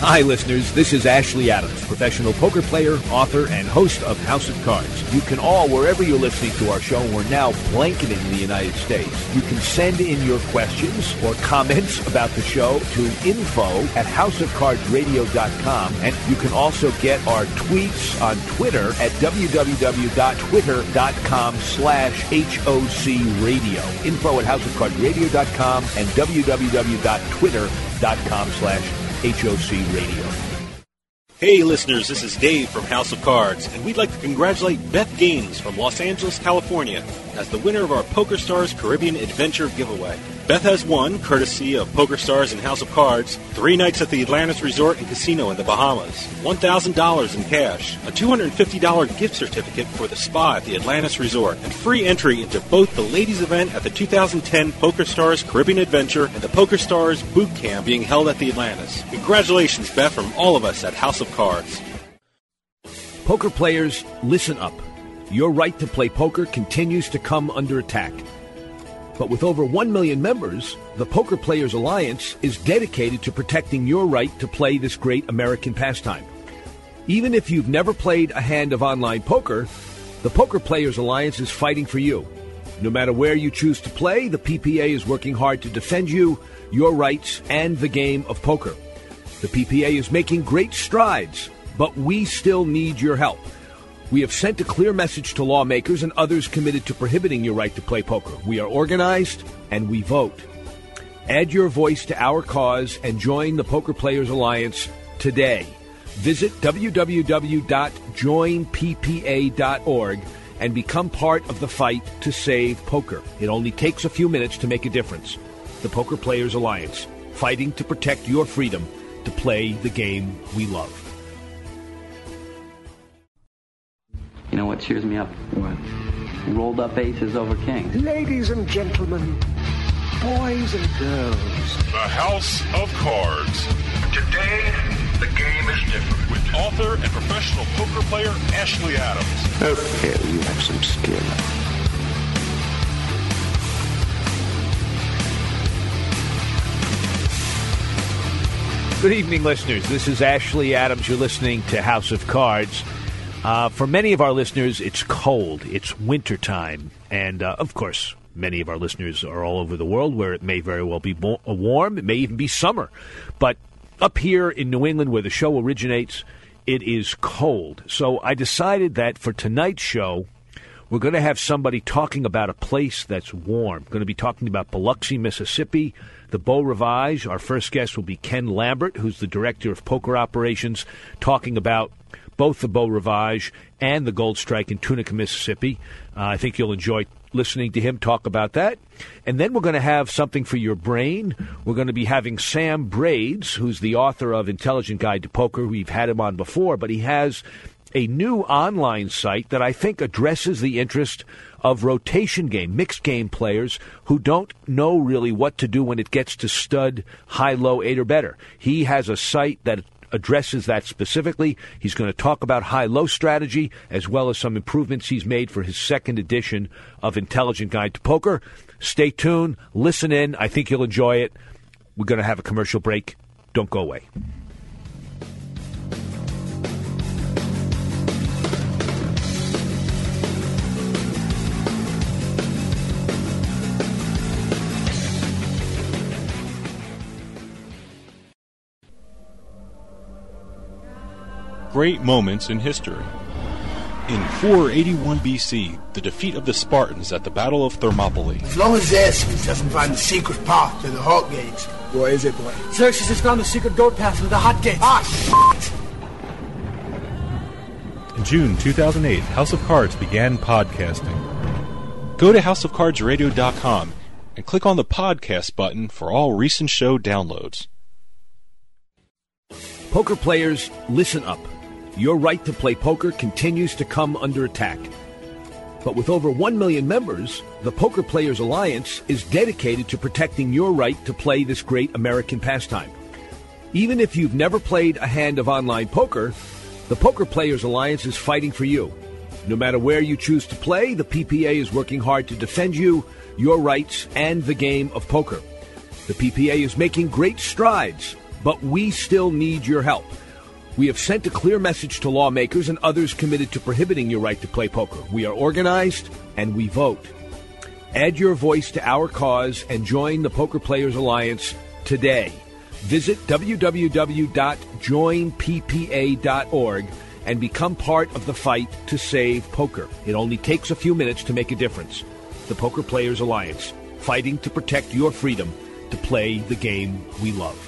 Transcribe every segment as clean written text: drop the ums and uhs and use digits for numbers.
Hi, listeners. This is Ashley Adams, professional poker player, author, and host of House of Cards. You can all, wherever you're listening to our show, we're now blanketing the United States. You can send in your questions or comments about the show to info@houseofcardsradio.com. And you can also get our tweets on Twitter at www.twitter.com/HOC radio. Info@houseofcardsradio.com and www.twitter.com/HOC radio. Hey listeners, this is Dave from House of Cards, and we'd like to congratulate Beth Gaines from Los Angeles, California, as the winner of our PokerStars Caribbean Adventure giveaway. Beth has won, courtesy of PokerStars and House of Cards, 3 nights at the Atlantis Resort and Casino in the Bahamas, $1,000 in cash, a $250 gift certificate for the spa at the Atlantis Resort, and free entry into both the ladies' event at the 2010 PokerStars Caribbean Adventure and the PokerStars Boot Camp being held at the Atlantis. Congratulations, Beth, from all of us at House of Cards. Poker players, listen up. Your right to play poker continues to come under attack. But with over 1 million members, the Poker Players Alliance is dedicated to protecting your right to play this great American pastime. Even if you've never played a hand of online poker, the Poker Players Alliance is fighting for you. No matter where you choose to play, the PPA is working hard to defend you, your rights, and the game of poker. The PPA is making great strides, but we still need your help. We have sent a clear message to lawmakers and others committed to prohibiting your right to play poker. We are organized and we vote. Add your voice to our cause and join the Poker Players Alliance today. Visit www.joinppa.org and become part of the fight to save poker. It only takes a few minutes to make a difference. The Poker Players Alliance, fighting to protect your freedom to play the game we love. You know what cheers me up? What? Rolled up aces over kings. Ladies and gentlemen, boys and girls. The House of Cards. Today, the game is different. With author and professional poker player, Ashley Adams. Okay, you have some skill. Good evening, listeners. This is Ashley Adams. You're listening to House of Cards. For many of our listeners, it's cold. It's wintertime. And, of course, many of our listeners are all over the world where it may very well be warm. It may even be summer. But up here in New England, where the show originates, it is cold. So I decided that for tonight's show, we're going to have somebody talking about a place that's warm. We're going to be talking about Biloxi, Mississippi, the Beau Rivage. Our first guest will be Ken Lambert, who's the director of poker operations, talking about both the Beau Rivage and the Gold Strike in Tunica, Mississippi. I think you'll enjoy listening to him talk about that. And then we're going to have something for your brain. We're going to be having Sam Braids, who's the author of Intelligent Guide to Poker. We've had him on before, but he has a new online site that I think addresses the interest of rotation game, mixed game players who don't know really what to do when it gets to stud, high, low, 8 or better. He has a site that addresses that specifically. He's going to talk about high-low strategy as well as some improvements he's made for his second edition of Intelligent Guide to Poker. Stay tuned. Listen in. I think you'll enjoy it. We're going to have a commercial break. Don't go away. Great moments in history. In 481 BC, the defeat of the Spartans at the Battle of Thermopylae. As long as Xerxes doesn't find the secret path to the hot gates. Where is it, boy? Xerxes has found the secret goat path to the hot gates. Ah, shit! In June 2008, House of Cards began podcasting. Go to houseofcardsradio.com and click on the podcast button for all recent show downloads. Poker players, listen up. Your right to play poker continues to come under attack. But with over 1 million members, the Poker Players Alliance is dedicated to protecting your right to play this great American pastime. Even if you've never played a hand of online poker, the Poker Players Alliance is fighting for you. No matter where you choose to play, the PPA is working hard to defend you, your rights, and the game of poker. The PPA is making great strides, but we still need your help. We have sent a clear message to lawmakers and others committed to prohibiting your right to play poker. We are organized and we vote. Add your voice to our cause and join the Poker Players Alliance today. Visit www.joinppa.org and become part of the fight to save poker. It only takes a few minutes to make a difference. The Poker Players Alliance, fighting to protect your freedom to play the game we love.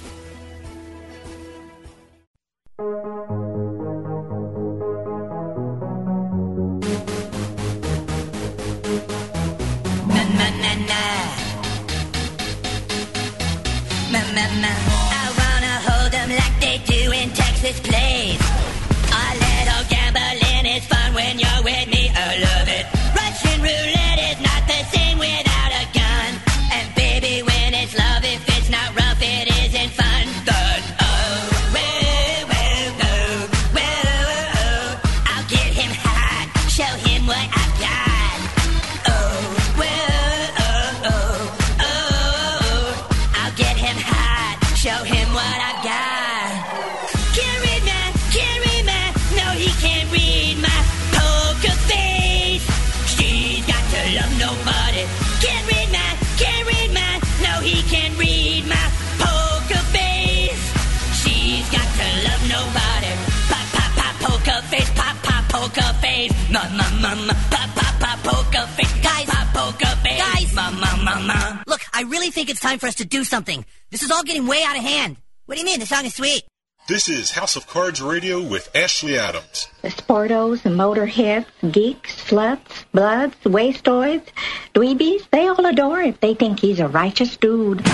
Look, I really think it's time for us to do something. This is all getting way out of hand. What do you mean? The song is sweet. This is House of Cards Radio with Ashley Adams. The Sportos, the Motorheads, Geeks, Sluts, Bloods, Wastoids, Dweebies, they all adore if they think he's a righteous dude.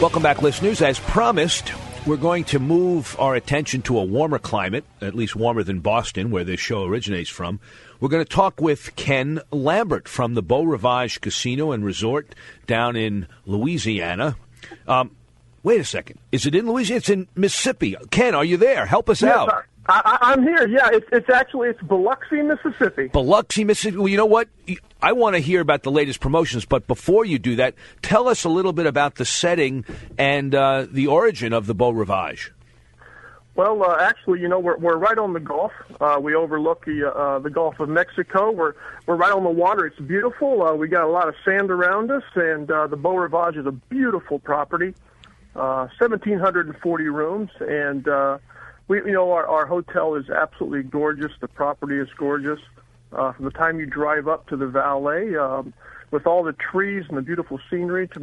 Welcome back, listeners. As promised, we're going to move our attention to a warmer climate, at least warmer than Boston, where this show originates from. We're going to talk with Ken Lambert from the Beau Rivage Casino and Resort down in Louisiana. Wait a second. Is it in Louisiana? It's in Mississippi. Ken, are you there? Help us out. Sir. I'm here. Yeah, it's Biloxi, Mississippi. Biloxi, Mississippi. Well, you know what? I want to hear about the latest promotions, but before you do that, tell us a little bit about the setting and the origin of the Beau Rivage. Well, actually, you know, we're right on the Gulf. We overlook the Gulf of Mexico. We're right on the water. It's beautiful. We got a lot of sand around us, and the Beau Rivage is a beautiful property. 1,740 rooms, and our hotel is absolutely gorgeous. The property is gorgeous. From the time you drive up to the valet, with all the trees and the beautiful scenery, from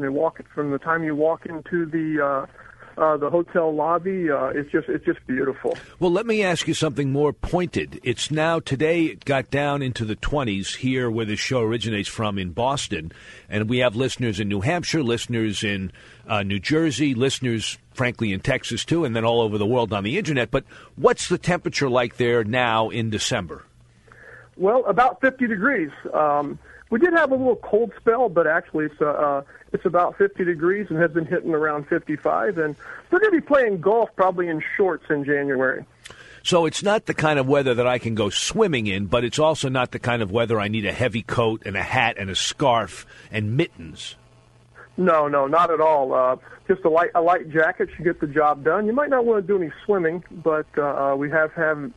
the time you walk into the hotel lobby, it's just beautiful. Well, let me ask you something more pointed. It got down into the 20s here where this show originates from in Boston, and we have listeners in New Hampshire, listeners in New Jersey, listeners, frankly, in Texas, too, and then all over the world on the Internet. But what's the temperature like there now in December? Well, about 50 degrees. We did have a little cold spell, but actually it's about 50 degrees and has been hitting around 55. And we're going to be playing golf probably in shorts in January. So it's not the kind of weather that I can go swimming in, but it's also not the kind of weather I need a heavy coat and a hat and a scarf and mittens. No, not at all. Just a light jacket should get the job done. You might not want to do any swimming, but we have had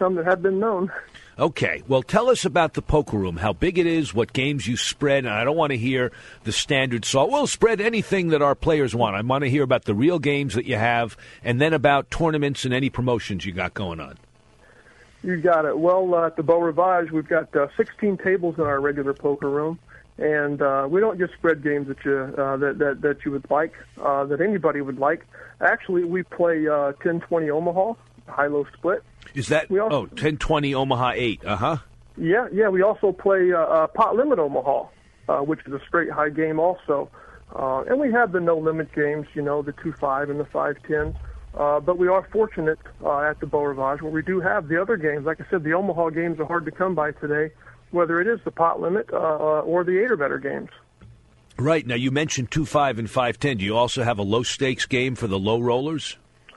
some that have been known. Okay. Well, tell us about the poker room, how big it is, what games you spread, and I don't want to hear the standard salt. We'll spread anything that our players want. I want to hear about the real games that you have, and then about tournaments and any promotions you got going on. You got it. Well, at the Beau Rivage, we've got 16 tables in our regular poker room, and we don't just spread games that you would like, that anybody would like. Actually, we play 10-20 Omaha, high-low split. Is that 10-20 Omaha 8? Uh-huh. Yeah. We also play Pot Limit Omaha, which is a straight high game also. And we have the no limit games, you know, the 2-5 and the 5-10. But we are fortunate at the Beau Rivage where we do have the other games. Like I said, the Omaha games are hard to come by today, whether it is the Pot Limit or the 8 or better games. Right. Now, you mentioned 2-5 and 5-10. Do you also have a low stakes game for the low rollers?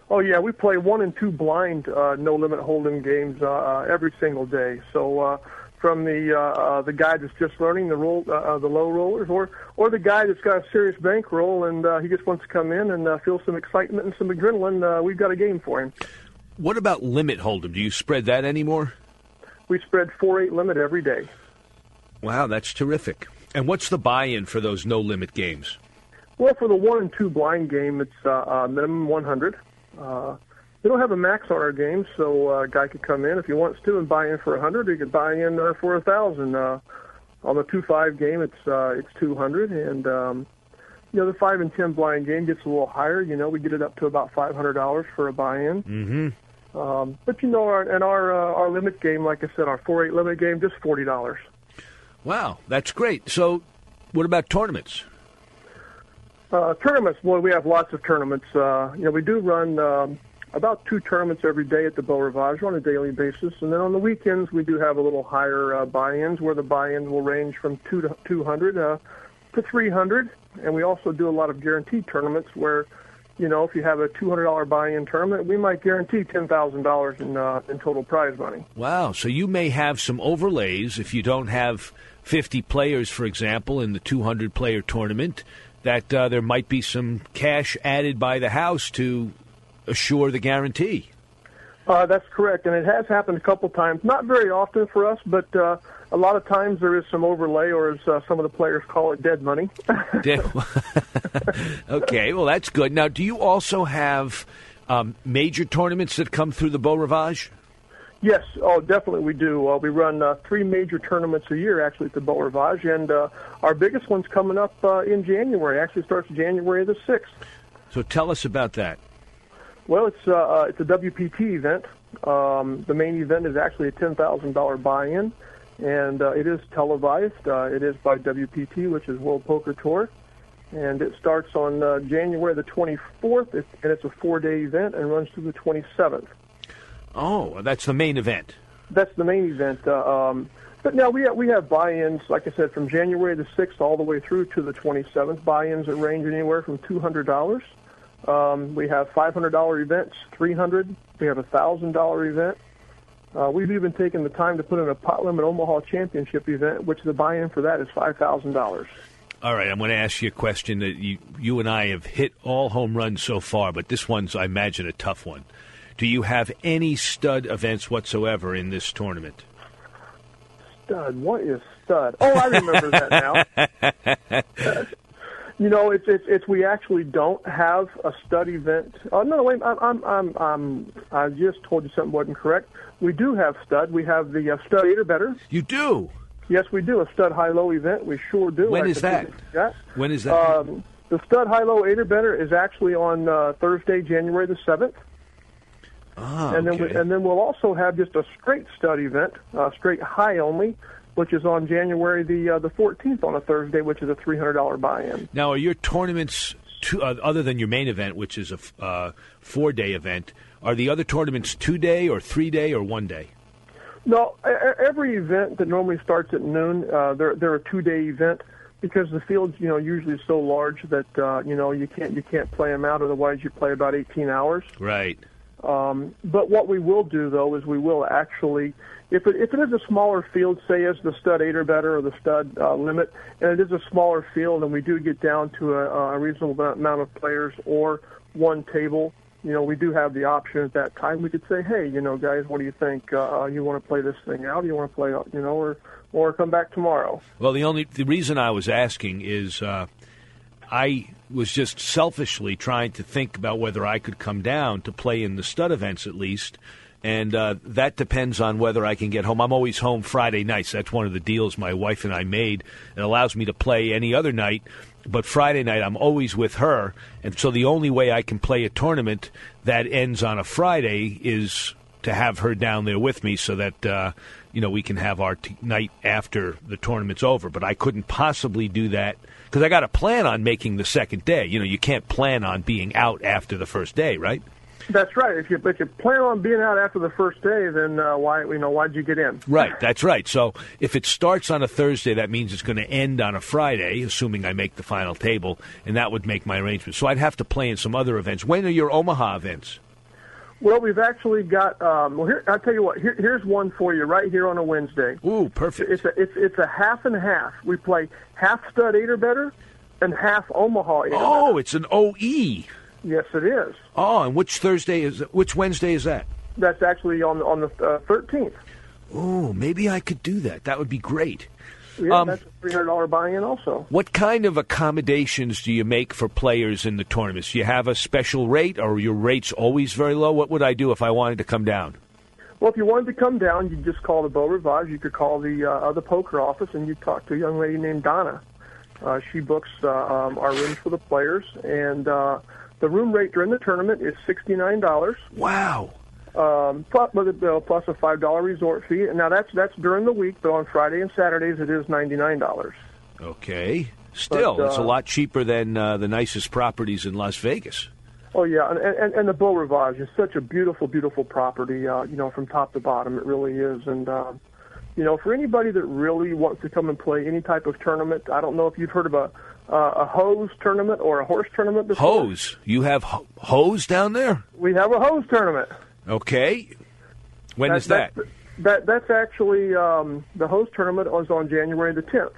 Oh, yeah, we play one and two blind no-limit hold'em games every single day. So from the guy that's just learning the low rollers, or the guy that's got a serious bankroll and he just wants to come in and feel some excitement and some adrenaline, we've got a game for him. What about limit hold'em? Do you spread that anymore? We spread 4-8 limit every day. Wow, that's terrific. And what's the buy-in for those no-limit games? Well, for the one and two blind game, it's minimum $100. We don't have a max on our game, so a guy could come in if he wants to and buy in for $100. He could buy in for $1,000. On the 2-5 game, it's $200, and the 5 and 10 blind game gets a little higher. We get it up to about $500 for a buy-in. Mm-hmm. But our limit game, like I said, our 4-8 limit game, just $40. Wow, that's great. So, what about tournaments? Tournaments, boy, we have lots of tournaments. We do run about 2 tournaments every day at the Beau Rivage on a daily basis, and then on the weekends we do have a little higher buy-ins, where the buy-in will range from $200 to $300. And we also do a lot of guaranteed tournaments where, if you have a $200 buy-in tournament, we might guarantee $10,000 in total prize money. Wow, so you may have some overlays if you don't have 50 players, for example, in the 200-player tournament, that there might be some cash added by the house to assure the guarantee. That's correct, and it has happened a couple times. Not very often for us, but a lot of times there is some overlay, or as some of the players call it, dead money. Okay, well, that's good. Now, do you also have major tournaments that come through the Beau Rivage? Yes, oh, definitely we do. We run 3 major tournaments a year, actually, at the Beau Rivage, and our biggest one's coming up in January. Actually, it starts January the 6th. So tell us about that. Well, it's a WPT event. The main event is actually a $10,000 buy-in, and it is televised. It is by WPT, which is World Poker Tour, and it starts on January the 24th, and it's a 4-day event and runs through the 27th. Oh, that's the main event. That's the main event. But now we have buy-ins, like I said, from January the 6th all the way through to the 27th. Buy-ins that range anywhere from $200. We have $500 events, $300. We have a $1,000 event. We've even taken the time to put in a Pot Limit Omaha Championship event, which the buy-in for that is $5,000. All right, I'm going to ask you a question that you and I have hit all home runs so far, but this one's, I imagine, a tough one. Do you have any stud events whatsoever in this tournament? Stud? What is stud? Oh, I remember that now. It's we actually don't have a stud event. Oh, no, wait, I just told you something wasn't correct. We do have stud. We have the stud 8 or better. You do? Yes, we do. A stud high-low event. We sure do. When is that? The stud high-low 8 or better is actually on Thursday, January the 7th. Ah, and then okay. And then we'll also have just a straight stud event, straight high only, which is on January the 14th on a Thursday, which is a $300 buy-in. Now, are your tournaments, other than your main event, which is a 4-day event, are the other tournaments 2-day or 3-day or 1-day? No, every event that normally starts at noon, they're a 2-day event, because the field's usually so large that you can't play them out. Otherwise, you play about 18 hours. Right. But what we will do, though, is we will actually, if it is a smaller field, say as the stud 8 or better or the stud limit, and it is a smaller field and we do get down to a reasonable amount of players or one table, we do have the option at that time. We could say, hey, guys, what do you think? You want to play this thing out? You want to play, or come back tomorrow? Well, the reason I was asking is I was just selfishly trying to think about whether I could come down to play in the stud events at least, and that depends on whether I can get home. I'm always home Friday nights. That's one of the deals my wife and I made. It allows me to play any other night, but Friday night I'm always with her, and so the only way I can play a tournament that ends on a Friday is to have her down there with me so that we can have our night after the tournament's over. But I couldn't possibly do that because I got to plan on making the second day. You can't plan on being out after the first day, right? That's right. If you plan on being out after the first day, then why'd you get in? Right. That's right. So if it starts on a Thursday, that means it's going to end on a Friday, assuming I make the final table, and that would make my arrangement. So I'd have to play in some other events. When are your Omaha events? Well, we've actually got. Well, here, I'll tell you what. Here's one for you right here on a Wednesday. Ooh, perfect. It's a half and half. We play half stud eight or better, and half Omaha eight. Oh, or better. It's an OE. Yes, it is. Oh, and which Wednesday is that? That's actually on the 13th. Oh, maybe I could do that. That would be great. Yeah, that's a $300 buy-in also. What kind of accommodations do you make for players in the tournaments? Do you have a special rate, or are your rates always very low? What would I do if I wanted to come down? Well, if you wanted to come down, you'd just call the Beau Rivage. You could call the other poker office, and you'd talk to a young lady named Donna. She books our rooms for the players, and the room rate during the tournament is $69. Wow. Plus a $5 resort fee. Now that's during the week, but on Friday and Saturdays it is $99. Okay, still it's a lot cheaper than the nicest properties in Las Vegas. Oh yeah, and the Beau Rivage is such a beautiful, beautiful property. From top to bottom, it really is. And for anybody that really wants to come and play any type of tournament, I don't know if you've heard of a hose tournament or a horse tournament before. Hose? You have hose down there? We have a hose tournament. Okay. When is that? That's actually the host tournament is on January the 10th.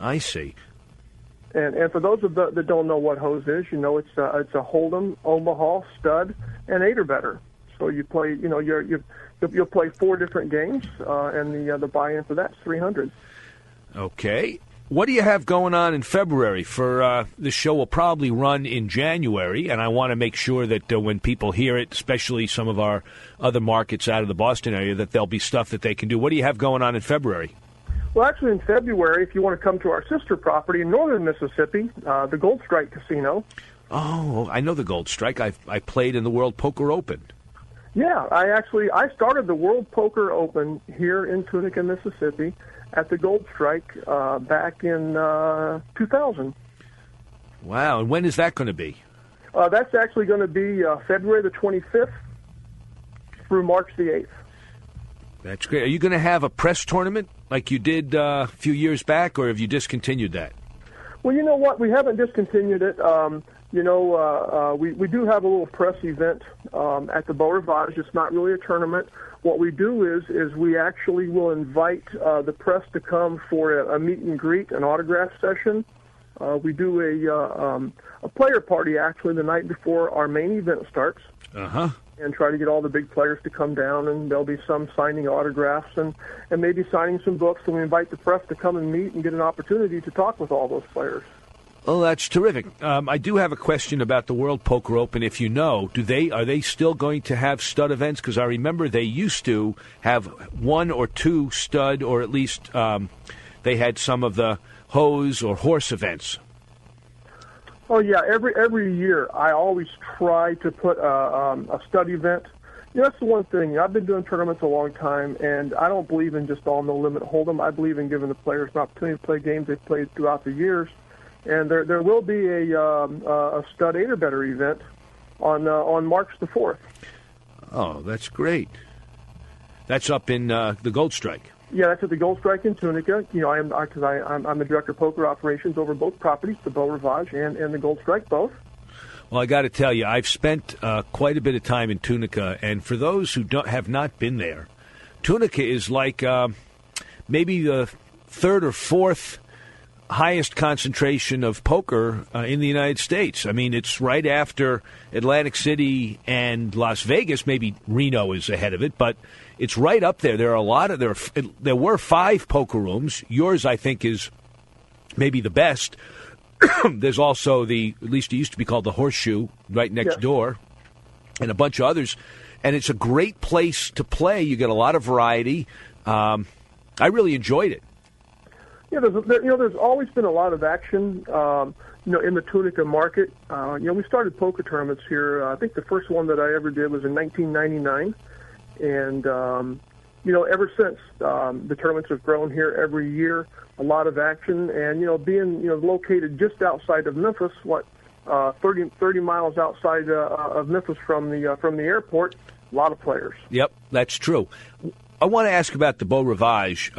I see. And for those of that don't know what hose is, it's a Hold'em, Omaha, Stud, and Eight or Better. So you play, you'll play four different games, and the buy-in for that's $300. Okay. What do you have going on in February? For the show will probably run in January, and I want to make sure that when people hear it, especially some of our other markets out of the Boston area, that there'll be stuff that they can do. What do you have going on in February? Well, actually, in February, if you want to come to our sister property in northern Mississippi, the Gold Strike Casino. Oh, I know the Gold Strike. I played in the World Poker Open. Yeah, I started the World Poker Open here in Tunica, Mississippi, at the Gold Strike back in 2000. Wow, and when is that going to be? That's actually going to be February the 25th through March the 8th. That's great. Are you going to have a press tournament like you did a few years back, or have you discontinued that? Well, you know what? We haven't discontinued it. We do have a little press event at the Beau Rivage. It's not really a tournament. What we do is we actually will invite the press to come for a meet and greet, an autograph session. We do a player party actually the night before our main event starts, and try to get all the big players to come down, and there'll be some signing autographs and maybe signing some books, and we invite the press to come and meet and get an opportunity to talk with all those players. Oh, that's terrific. I do have a question about the World Poker Open. If you know, are they still going to have stud events? Because I remember they used to have one or two stud, or at least they had some of the hose or horse events. Oh yeah, every year I always try to put a stud event. That's the one thing. I've been doing tournaments a long time, and I don't believe in just all no-limit hold'em. I believe in giving the players an opportunity to play games they've played throughout the years. And there will be a stud eight or better event on March the 4th. Oh, that's great. That's up in the Gold Strike. Yeah, that's at the Gold Strike in Tunica. I'm the director of poker operations over both properties, the Beau Rivage and the Gold Strike both. Well, I got to tell you, I've spent quite a bit of time in Tunica, and for those who have not been there, Tunica is like maybe the third or fourth highest concentration of poker in the United States. I mean, it's right after Atlantic City and Las Vegas. Maybe Reno is ahead of it, but it's right up there. There were five poker rooms. Yours, I think, is maybe the best. There's also at least it used to be called the Horseshoe, right next door, and a bunch of others. And it's a great place to play. You get a lot of variety. I really enjoyed it. Yeah, there's always been a lot of action, in the Tunica market. We started poker tournaments here. I think the first one that I ever did was in 1999, and ever since the tournaments have grown here every year. A lot of action, and being located just outside of Memphis, 30 miles outside of Memphis from the airport. A lot of players. Yep, that's true. I want to ask about the Beau Rivage.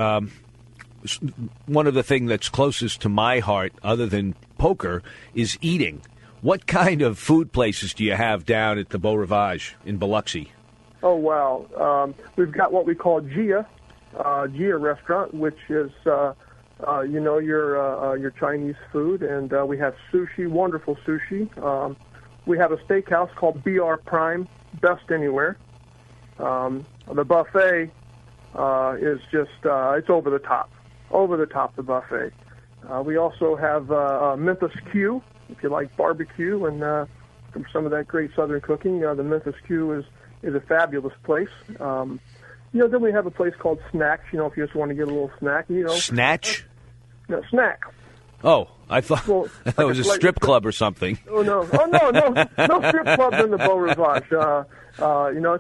One of the things that's closest to my heart, other than poker, is eating. What kind of food places do you have down at the Beau Rivage in Biloxi? Oh, wow. We've got what we call Gia Restaurant, which is, your Chinese food. And we have sushi, wonderful sushi. We have a steakhouse called BR Prime, best anywhere. The buffet is just, it's over the top, the buffet. We also have Memphis Q, if you like barbecue and from some of that great southern cooking. The Memphis Q is a fabulous place. Then we have a place called Snacks, if you just want to get a little snack, Snatch? No, snack. Oh, I thought that was a strip club or something. Oh, no. Oh, no strip clubs in the Beau Rivage.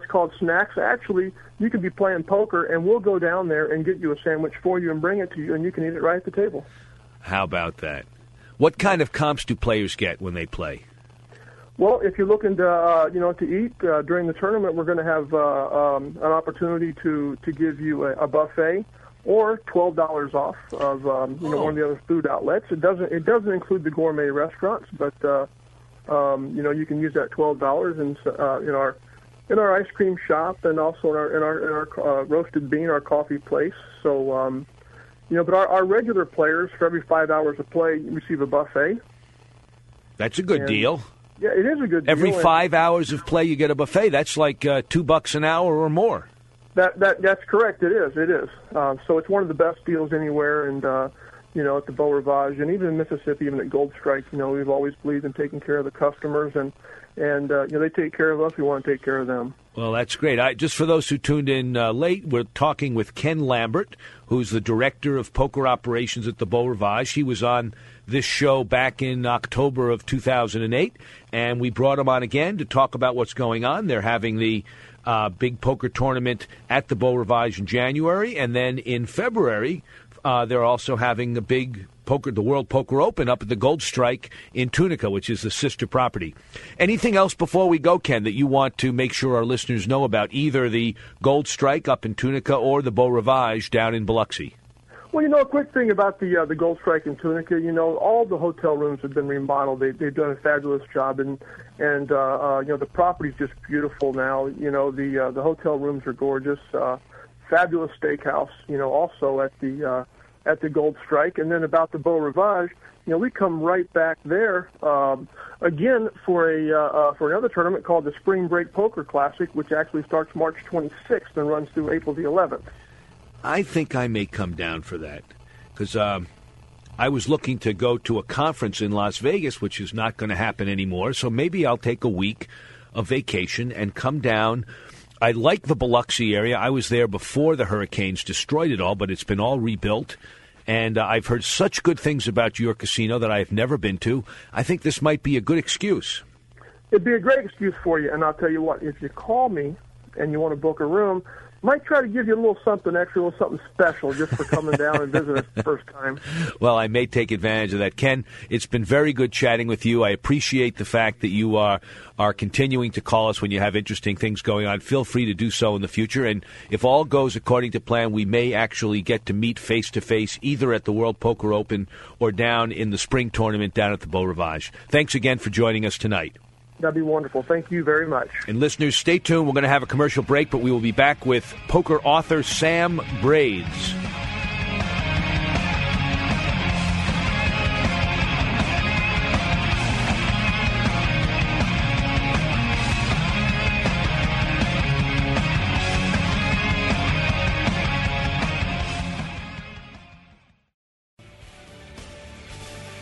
It's called Snacks. Actually, you could be playing poker, and we'll go down there and get you a sandwich for you and bring it to you, and you can eat it right at the table. How about that? What kind of comps do players get when they play? Well, if you're looking to eat during the tournament, we're going to have an opportunity to give you a buffet or $12 off of one of the other food outlets. It doesn't include the gourmet restaurants, but you can use that $12 in our ice cream shop and also in our roasted bean, our coffee place. So. But our regular players, for every 5 hours of play, receive a buffet. That's a good deal. Yeah, it is a good deal. Every 5 hours of play, you get a buffet. That's like $2 an hour or more. That's correct. It is. So it's one of the best deals anywhere, and at the Beau Rivage, and even in Mississippi, even at Gold Strike, we've always believed in taking care of the customers, and they take care of us. We want to take care of them. Well, that's great. Just for those who tuned in late, we're talking with Ken Lambert, who's the director of poker operations at the Beau Rivage. He was on this show back in October of 2008, and we brought him on again to talk about what's going on. They're having the big poker tournament at the Beau Rivage in January, and then in February, they're also having the big poker, the World Poker Open up at the Gold Strike in Tunica, which is the sister property. Anything else before we go, Ken, that you want to make sure our listeners know about, either the Gold Strike up in Tunica or the Beau Rivage down in Biloxi? Well, a quick thing about the Gold Strike in Tunica, all the hotel rooms have been remodeled. They've done a fabulous job, and the property's just beautiful now. The hotel rooms are gorgeous. Fabulous steakhouse, also at the Gold Strike. And then about the Beau Rivage, we come right back there again for another tournament called the Spring Break Poker Classic, which actually starts March 26th and runs through April the 11th. I think I may come down for that, because I was looking to go to a conference in Las Vegas, which is not going to happen anymore. So maybe I'll take a week of vacation and come down. I like the Biloxi area. I was there before the hurricanes destroyed it all, but it's been all rebuilt. And I've heard such good things about your casino that I've never been to. I think this might be a good excuse. It'd be a great excuse for you. And I'll tell you what, if you call me and you want to book a room, I might try to give you a little something extra, a little something special just for coming down and visiting us the first time. Well, I may take advantage of that. Ken, it's been very good chatting with you. I appreciate the fact that you are continuing to call us when you have interesting things going on. Feel free to do so in the future. And if all goes according to plan, we may actually get to meet face-to-face either at the World Poker Open or down in the spring tournament down at the Beau Rivage. Thanks again for joining us tonight. That'd be wonderful. Thank you very much. And listeners, stay tuned. We're going to have a commercial break, but we will be back with poker author Sam Braids.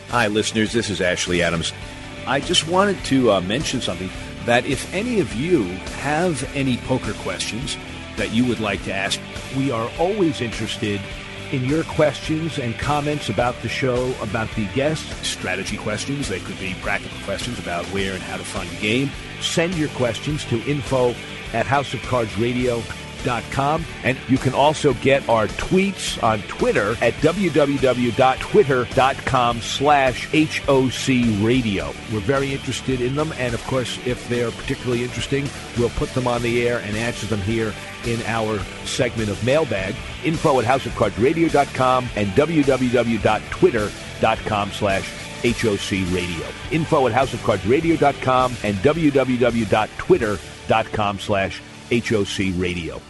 Hi, listeners. This is Ashley Adams. I just wanted to mention something, that if any of you have any poker questions that you would like to ask, we are always interested in your questions and comments about the show, about the guests, strategy questions. They could be practical questions about where and how to find a game. Send your questions to info@houseofcardsradio.com. And you can also get our tweets on Twitter at www.twitter.com/HOC Radio. We're very interested in them, and of course, if they're particularly interesting, we'll put them on the air and answer them here in our segment of Mailbag. Info at houseofcardsradio.com and www.twitter.com/HOC HOC Radio. Info at houseofcardsradio.com and www.twitter.com/HOC Radio.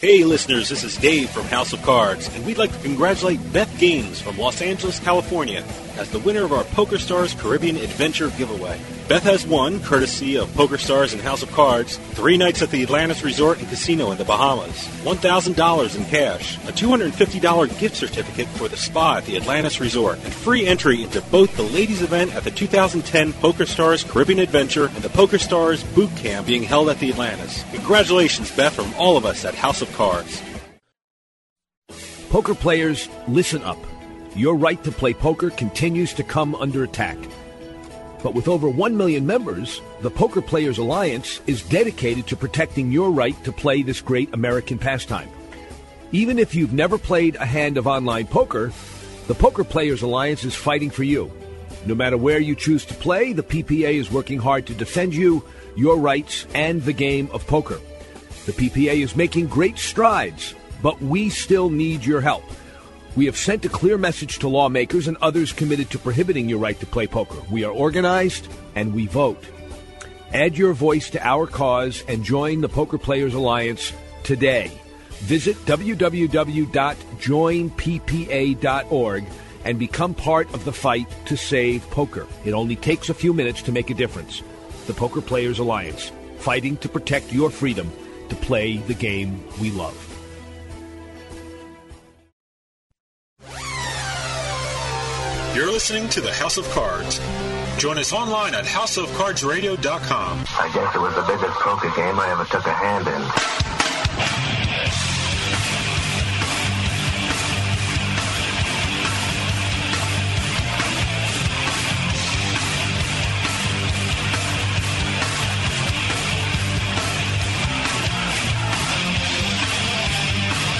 Hey listeners, this is Dave from House of Cards, and we'd like to congratulate Beth Gaines from Los Angeles, California, as the winner of our PokerStars Caribbean Adventure giveaway. Beth has won, courtesy of PokerStars and House of Cards, 3 nights at the Atlantis Resort and Casino in the Bahamas, $1,000 in cash, a $250 gift certificate for the spa at the Atlantis Resort, and free entry into both the ladies' event at the 2010 PokerStars Caribbean Adventure and the PokerStars Boot Camp being held at the Atlantis. Congratulations, Beth, from all of us at House of Cards. Poker players, listen up. Your right to play poker continues to come under attack. But with over 1 million members, the Poker Players Alliance is dedicated to protecting your right to play this great American pastime. Even if you've never played a hand of online poker, the Poker Players Alliance is fighting for you. No matter where you choose to play, the PPA is working hard to defend you, your rights, and the game of poker. The PPA is making great strides, but we still need your help. We have sent a clear message to lawmakers and others committed to prohibiting your right to play poker. We are organized and we vote. Add your voice to our cause and join the Poker Players Alliance today. Visit www.joinppa.org and become part of the fight to save poker. It only takes a few minutes to make a difference. The Poker Players Alliance, fighting to protect your freedom to play the game we love. You're listening to the House of Cards. Join us online at houseofcardsradio.com. I guess it was the biggest poker game I ever took a hand in.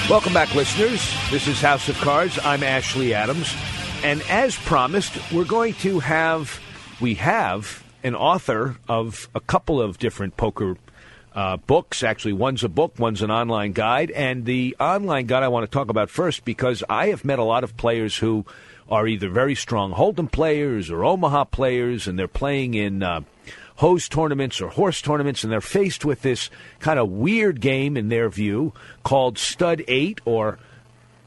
Welcome back, listeners. This is House of Cards. I'm Ashley Adams. And as promised, we're going to have, we have an author of a couple of different poker books. Actually, one's a book, one's an online guide. And the online guide I want to talk about first, because I have met a lot of players who are either very strong Hold'em players or Omaha players, and they're playing in hose tournaments or horse tournaments, and they're faced with this kind of weird game, in their view, called Stud 8 or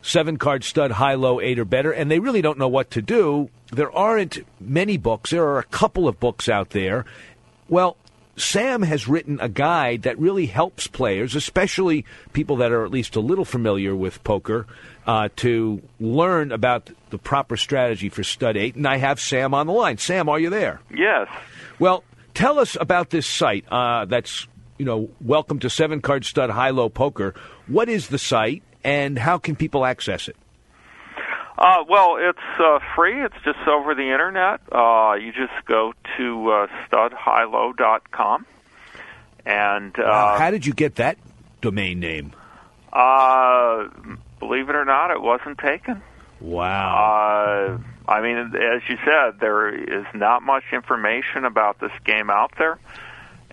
7-card stud, high, low, 8 or better, and they really don't know what to do. There aren't many books. There are a couple of books out there. Well, Sam has written a guide that really helps players, especially people that are at least a little familiar with poker, to learn about the proper strategy for Stud 8, and I have Sam on the line. Sam, are you there? Yes. Well, tell us about this site that's, you know, welcome to 7-card stud, high, low poker. What is the site? And how can people access it? Well, it's free. It's just over the Internet. You just go to studhighlow.com. And, wow. How did you get that domain name? Believe it or not, it wasn't taken. Wow. I mean, as you said, there is not much information about this game out there.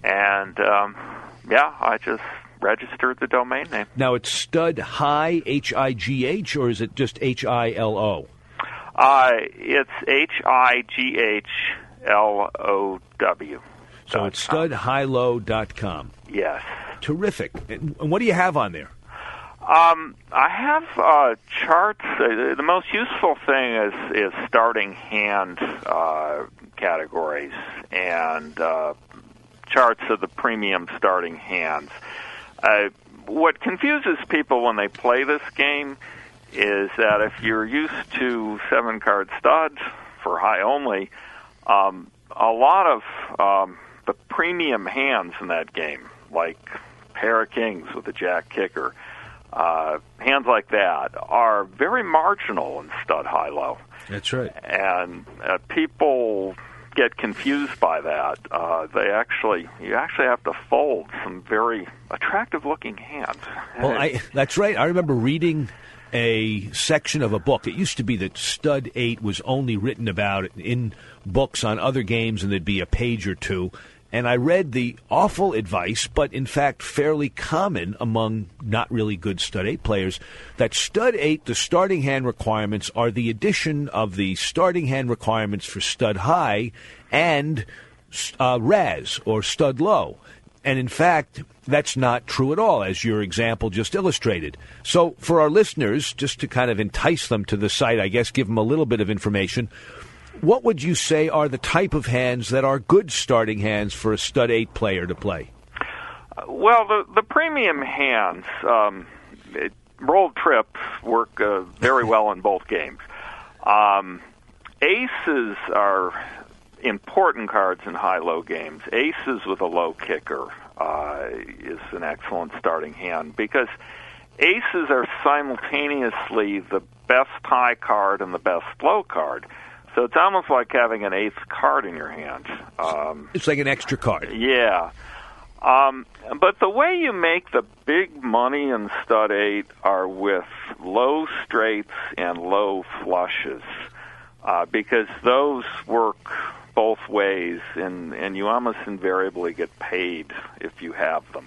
And, yeah, I just registered the domain name. Now, it's Stud High, H-I-G-H, or is it just H-I-L-O? It's H-I-G-H-L-O-W. So it's studhighlow.com. Yes. Terrific. And what do you have on there? I have charts. The most useful thing is starting hand categories and charts of the premium starting hands. What confuses people when they play this game is that if you're used to 7-card studs for high only, a lot of the premium hands in that game, like pair of kings with a jack kicker, hands like that, are very marginal in stud high-low. That's right. And people get confused by that. You actually have to fold some very attractive-looking hands. Well, that's right. I remember reading a section of a book. It used to be that Stud 8 was only written about in books on other games, and there'd be a page or two. And I read the awful advice, but in fact fairly common among not really good stud 8 players, that stud 8, the starting hand requirements are the addition of the starting hand requirements for stud high and Raz or stud low. And in fact, that's not true at all, as your example just illustrated. So for our listeners, just to kind of entice them to the site, I guess, give them a little bit of information, what would you say are the type of hands that are good starting hands for a stud 8 player to play? Well, the premium hands, rolled trips work very well in both games. Aces are important cards in high-low games. Aces with a low kicker is an excellent starting hand because aces are simultaneously the best high card and the best low card. So it's almost like having an eighth card in your hand. It's like an extra card. Yeah. But the way you make the big money in stud 8 are with low straights and low flushes because those work both ways, and you almost invariably get paid if you have them.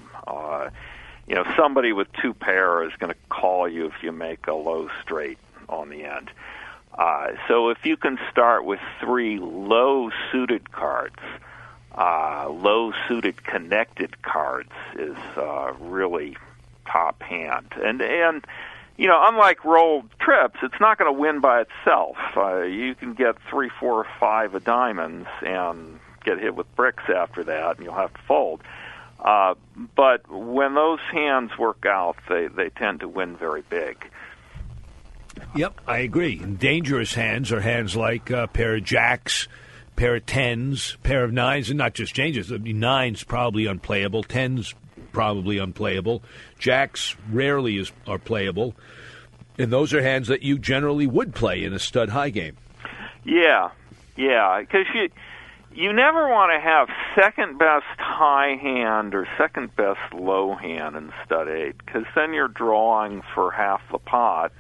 You know, somebody with two pair is going to call you if you make a low straight on the end. So if you can start with three low-suited cards, low-suited connected cards is really top hand. And you know, unlike rolled trips, it's not going to win by itself. You can get three, four, five of diamonds and get hit with bricks after that, and you'll have to fold. But when those hands work out, they tend to win very big. Yep, I agree. And dangerous hands are hands like a pair of jacks, pair of tens, pair of nines, and not just changes. I mean, nines probably unplayable, tens probably unplayable, jacks rarely are playable, and those are hands that you generally would play in a stud high game. Yeah, because you never want to have second best high hand or second best low hand in stud 8, because then you're drawing for half the pot.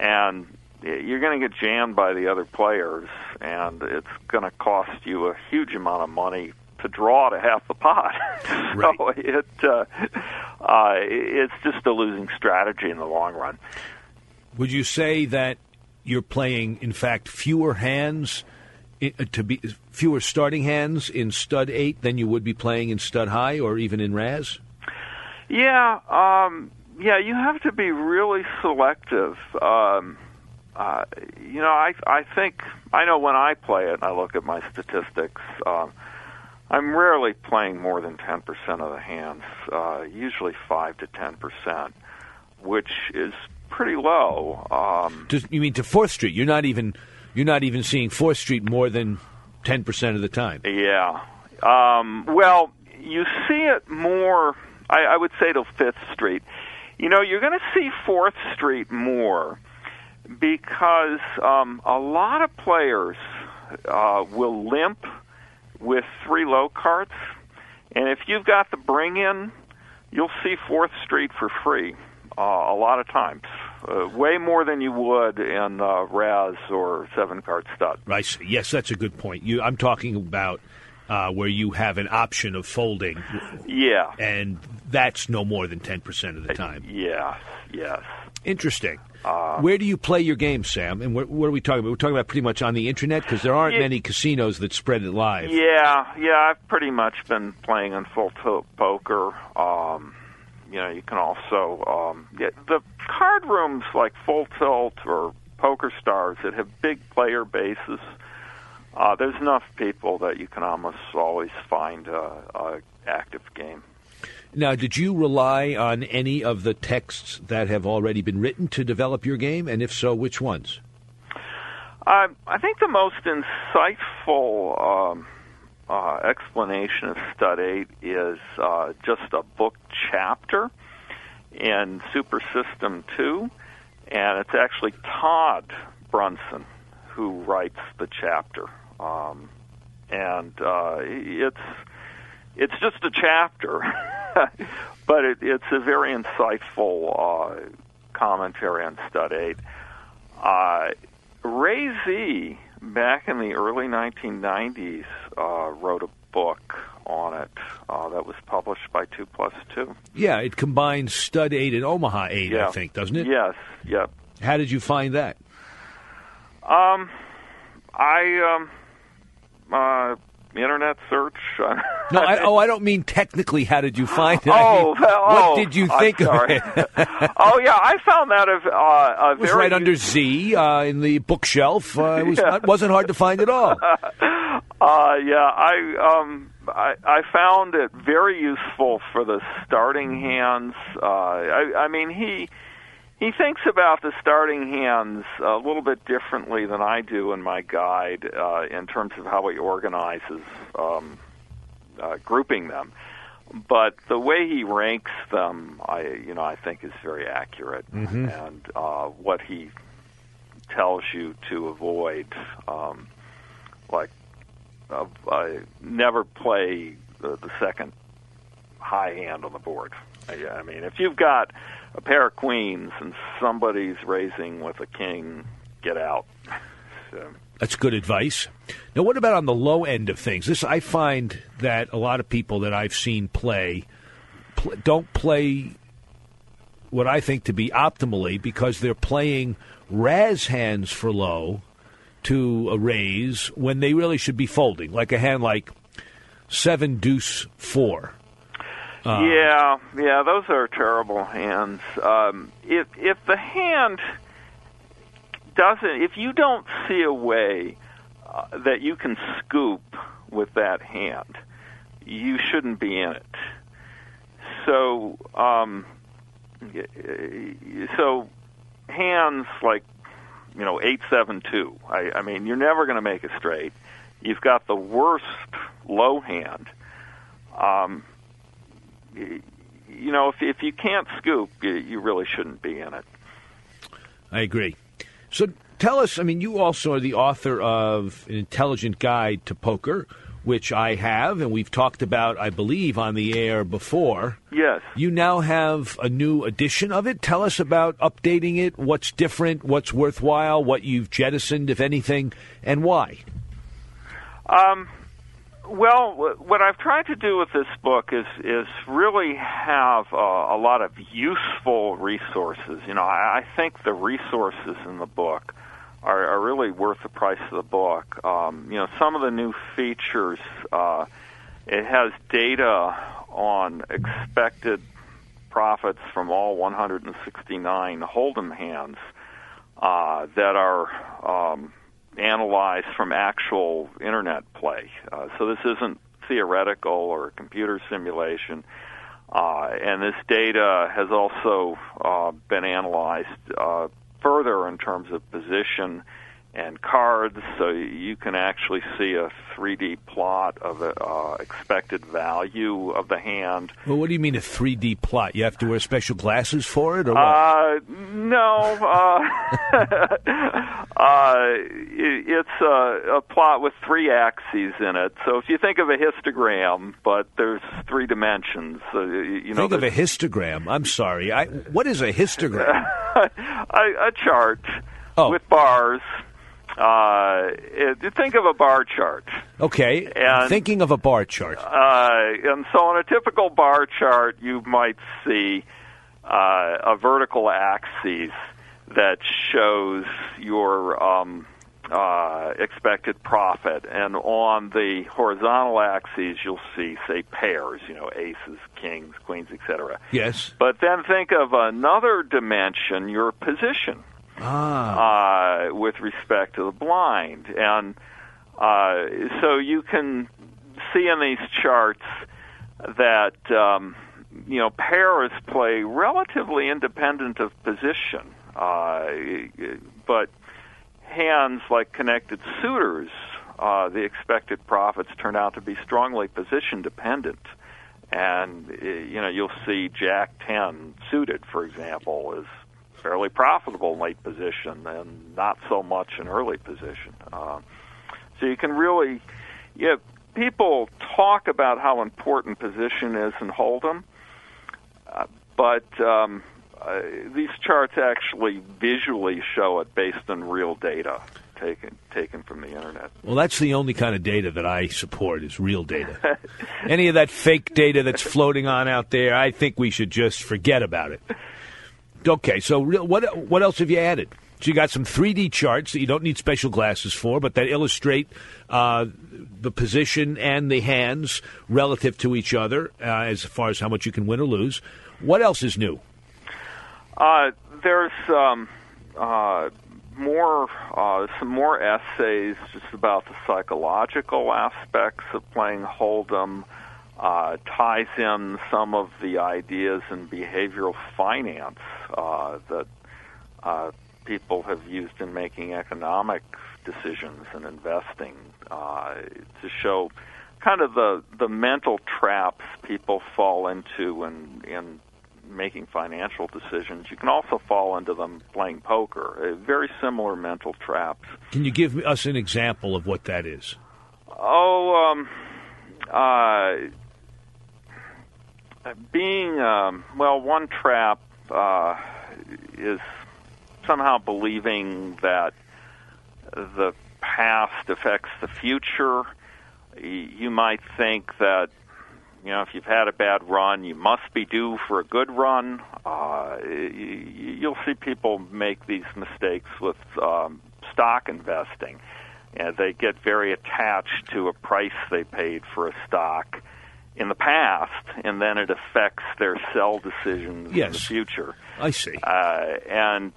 And you're going to get jammed by the other players, and it's going to cost you a huge amount of money to draw to half the pot. Right. So it's just a losing strategy in the long run. Would you say that you're playing, in fact, fewer hands fewer starting hands in stud 8 than you would be playing in stud high or even in Raz? Yeah. Yeah, you have to be really selective. You know, I think, I know when I play it and I look at my statistics, I'm rarely playing more than 10% of the hands, usually 5 to 10%, which is pretty low. You mean to 4th Street? You're not even seeing 4th Street more than 10% of the time. Yeah. Well, you see it more, I would say, to 5th Street. You know, you're going to see 4th Street more because a lot of players will limp with three low cards. And if you've got the bring-in, you'll see 4th Street for free a lot of times, way more than you would in Raz or 7-card stud. Right. Yes, that's a good point. I'm talking about where you have an option of folding. Yeah. And that's no more than 10% of the time. Yes. Interesting. Where do you play your game, Sam? And what are we talking about? We're talking about pretty much on the Internet because there aren't many casinos that spread it live. Yeah. I've pretty much been playing on Full Tilt Poker. You know, you can also the card rooms like Full Tilt or PokerStars that have big player bases, there's enough people that you can almost always find an active game. Now, did you rely on any of the texts that have already been written to develop your game? And if so, which ones? I think the most insightful explanation of Stud 8 is just a book chapter in Super System 2. And it's actually Todd Brunson who writes the chapter. It's just a chapter, but it's a very insightful commentary on Stud 8. Ray Zee, back in the early 1990s, wrote a book on it that was published by 2+2. Yeah, it combines Stud 8 and Omaha 8, yeah. I think, doesn't it? Yes, yep. How did you find that? Internet search. No, I don't mean technically. How did you find it? What did you think of it? I found that it was right under Z in the bookshelf. It was wasn't hard to find at all. I found it very useful for the starting hands. He thinks about the starting hands a little bit differently than I do in my guide in terms of how he organizes grouping them. But the way he ranks them, I think is very accurate. Mm-hmm. And what he tells you to avoid, never play the second high hand on the board. I mean, if you've got a pair of queens and somebody's raising with a king, get out. So. That's good advice. Now, what about on the low end of things? I find that a lot of people that I've seen play don't play what I think to be optimally because they're playing Raz hands for low to a raise when they really should be folding, like a hand like 7-4. Those are terrible hands. If the hand doesn't, if you don't see a way that you can scoop with that hand, you shouldn't be in it. So hands like 8-7-2. I mean, you're never going to make it straight. You've got the worst low hand. If you can't scoop, you really shouldn't be in it. I agree. So tell us, you also are the author of An Intelligent Guide to Poker, which I have, and we've talked about, I believe, on the air before. Yes. You now have a new edition of it. Tell us about updating it, what's different, what's worthwhile, what you've jettisoned, if anything, and why. Well, what I've tried to do with this book is really have a lot of useful resources. I think the resources in the book are really worth the price of the book. Some of the new features, it has data on expected profits from all 169 Hold'em hands that are analyzed from actual internet play. So this isn't theoretical or computer simulation. And this data has also been analyzed further in terms of position and cards. So you can actually see a 3D plot of the expected value of the hand. Well, what do you mean a 3D plot? You have to wear special glasses for it, or what? It's a plot with three axes in it. So if you think of a histogram, but there's three dimensions. Think of a histogram. I'm sorry. What is a histogram? A chart with bars. Think of a bar chart. Okay, and, thinking of a bar chart. And so on a typical bar chart, you might see a vertical axis that shows your expected profit. And on the horizontal axis, you'll see, say, pairs, aces, kings, queens, etc. Yes. But then think of another dimension, your position. With respect to the blind. And so you can see in these charts that, pairs play relatively independent of position. But hands like connected suitors, the expected profits turn out to be strongly position dependent. And, you'll see Jack-10 suited, for example, is fairly profitable in late position and not so much in early position. So you can really, people talk about how important position is in Hold'em, but these charts actually visually show it based on real data. taken from the internet. Well, that's the only kind of data that I support is real data. Any of that fake data that's floating on out there, I think we should just forget about it. Okay, so what else have you added? So you got some 3D charts that you don't need special glasses for, but that illustrate the position and the hands relative to each other as far as how much you can win or lose. What else is new? There's some more essays just about the psychological aspects of playing Hold'em. Ties in some of the ideas in behavioral finance that people have used in making economic decisions and investing to show kind of the mental traps people fall into in making financial decisions. You can also fall into them playing poker. Very similar mental traps. Can you give us an example of what that is? One trap is somehow believing that the past affects the future. You might think that, you know, if you've had a bad run, you must be due for a good run. You'll see people make these mistakes with stock investing. They get very attached to a price they paid for a stock in the past, and then it affects their sell decisions in the future. I see. And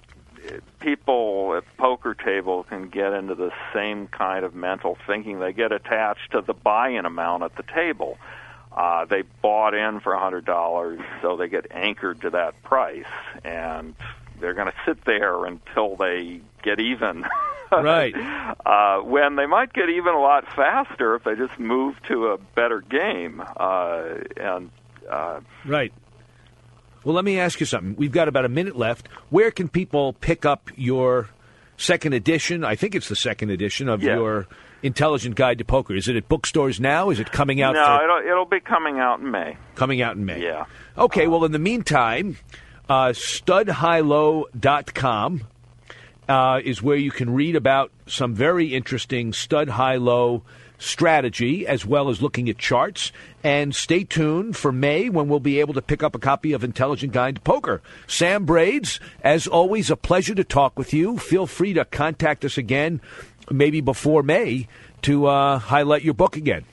people at the poker table can get into the same kind of mental thinking. They get attached to the buy-in amount at the table. They bought in for $100, so they get anchored to that price, and they're going to sit there until they get even. Right. When they might get even a lot faster if they just move to a better game. Right. Well, let me ask you something. We've got about a minute left. Where can people pick up your second edition? I think it's the second edition of your Intelligent Guide to Poker. Is it at bookstores now? Is it coming out? No, it'll be coming out in May. Coming out in May. Yeah. Okay, well, in the meantime, studhighlow.com. Is where you can read about some very interesting stud-high-low strategy, as well as looking at charts. And stay tuned for May, when we'll be able to pick up a copy of Intelligent Guide to Poker. Sam Braids, as always, a pleasure to talk with you. Feel free to contact us again, maybe before May, to highlight your book again.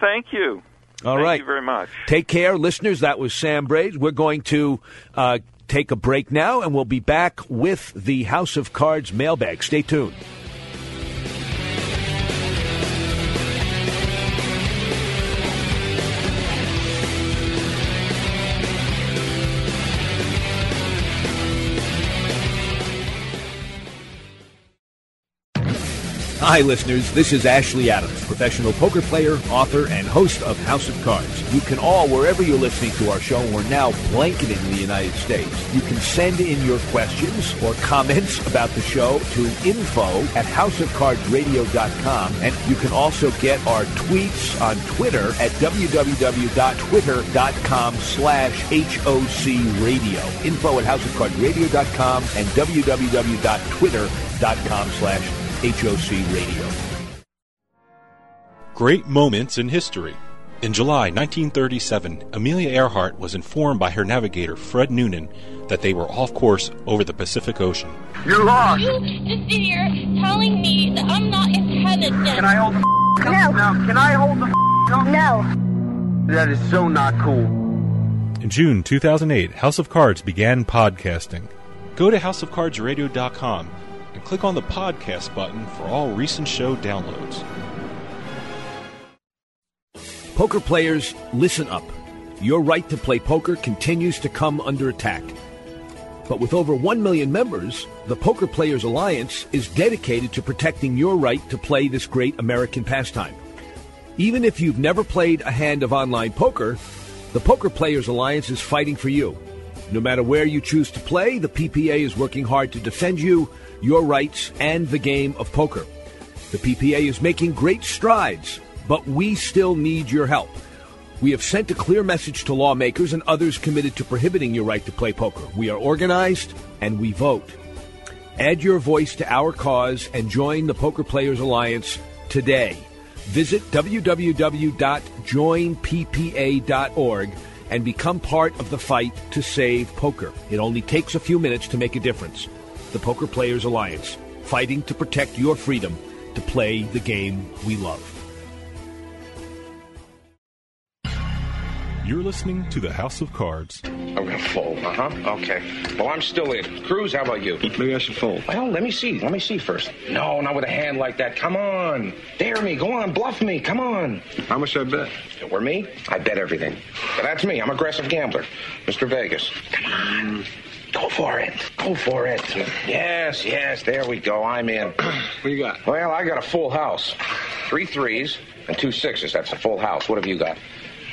Thank you. All right. Thank you very much. Take care, listeners. That was Sam Braids. We're going to take a break now, and we'll be back with the House of Cards mailbag. Stay tuned. Hi, listeners. This is Ashley Adams, professional poker player, author, and host of House of Cards. You can all, wherever you're listening to our show, we're now blanketed in the United States. You can send in your questions or comments about the show to info@houseofcardsradio.com. And you can also get our tweets on Twitter at www.twitter.com/HOC radio. Info@houseofcardsradio.com and www.twitter.com/HOC Radio. Great moments in history. In July 1937, Amelia Earhart was informed by her navigator Fred Noonan that they were off course over the Pacific Ocean. You're lost. You just sit here telling me that I'm not intelligent. Can I hold the f*** up now? Can I hold the f*** up? No. That is so not cool. In June 2008, House of Cards began podcasting. Go to houseofcardsradio.com. Click on the podcast button for all recent show downloads. Poker players, listen up. Your right to play poker continues to come under attack. But with over 1 million members, the Poker Players Alliance is dedicated to protecting your right to play this great American pastime. Even if you've never played a hand of online poker, the Poker Players Alliance is fighting for you. No matter where you choose to play, the PPA is working hard to defend you, your rights, and the game of poker. The PPA is making great strides, but we still need your help. We have sent a clear message to lawmakers and others committed to prohibiting your right to play poker. We are organized, and we vote. Add your voice to our cause and join the Poker Players Alliance today. Visit www.joinppa.org and become part of the fight to save poker. It only takes a few minutes to make a difference. The Poker Players Alliance, fighting to protect your freedom to play the game we love. You're listening to the House of Cards. I'm going to fold. Okay. Well, I'm still in. Cruz, how about you? Maybe I should fold. Well, let me see. Let me see first. No, not with a hand like that. Come on. Dare me. Go on. Bluff me. Come on. How much I bet? If it were me, I bet everything. But that's me. I'm an aggressive gambler. Mr. Vegas. Come on. Go for it. Go for it. Yes, yes. There we go. I'm in. What you got? Well, I got a full house. 3 threes and 2 sixes. That's a full house. What have you got?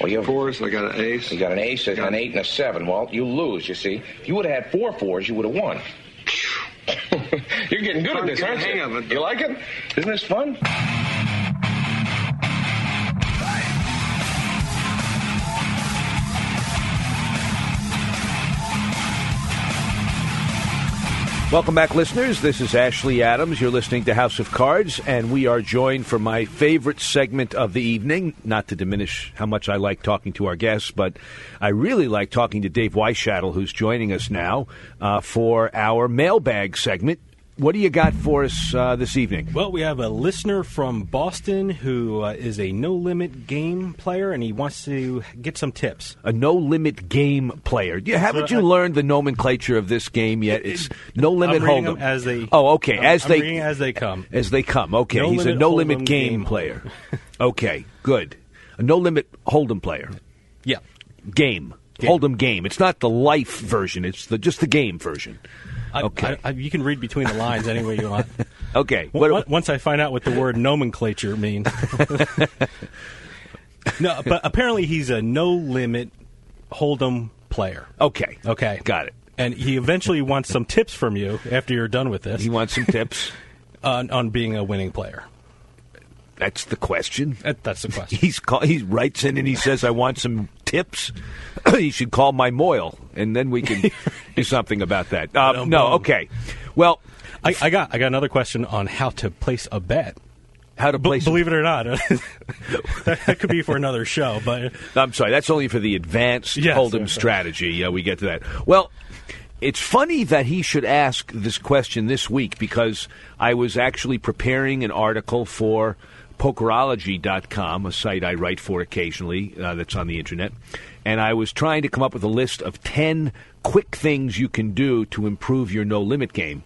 Well, you have fours, I got an ace. You got an ace, an 8, and a 7. Well, you lose, you see. If you would have had 4 fours, you would have won. You're getting good at this, aren't you? Of it, you like it? Isn't this fun? Welcome back, listeners. This is Ashley Adams. You're listening to House of Cards, and we are joined for my favorite segment of the evening. Not to diminish how much I like talking to our guests, but I really like talking to Dave Weishaattle, who's joining us now for our mailbag segment. What do you got for us this evening? Well, we have a listener from Boston who is a no-limit game player, and he wants to get some tips. A no-limit game player. Haven't you learned the nomenclature of this game yet? It's no-limit hold'em. Okay. As they come. As they come. Okay. He's a no-limit game player. Okay. Good. A no-limit hold'em player. Yeah. Game. Hold'em game. It's not the life version. It's just the game version. Okay. You can read between the lines any way you want. Okay. Once I find out what the word nomenclature means. No, but apparently he's a no-limit hold'em player. Okay. Got it. And he eventually wants some tips from you after you're done with this. He wants some tips? on being a winning player. That's the question? That's the question. He writes in and he says, I want some tips. You should call my Moyle, and then we can do something about that. Okay. Well, I got another question on how to place a bet. How to place? Believe it or not, that could be for another show. But I'm sorry, that's only for the advanced hold'em strategy. Yeah, we get to that. Well, it's funny that he should ask this question this week because I was actually preparing an article for Pokerology.com, a site I write for occasionally that's on the Internet. And I was trying to come up with a list of 10 quick things you can do to improve your no-limit game.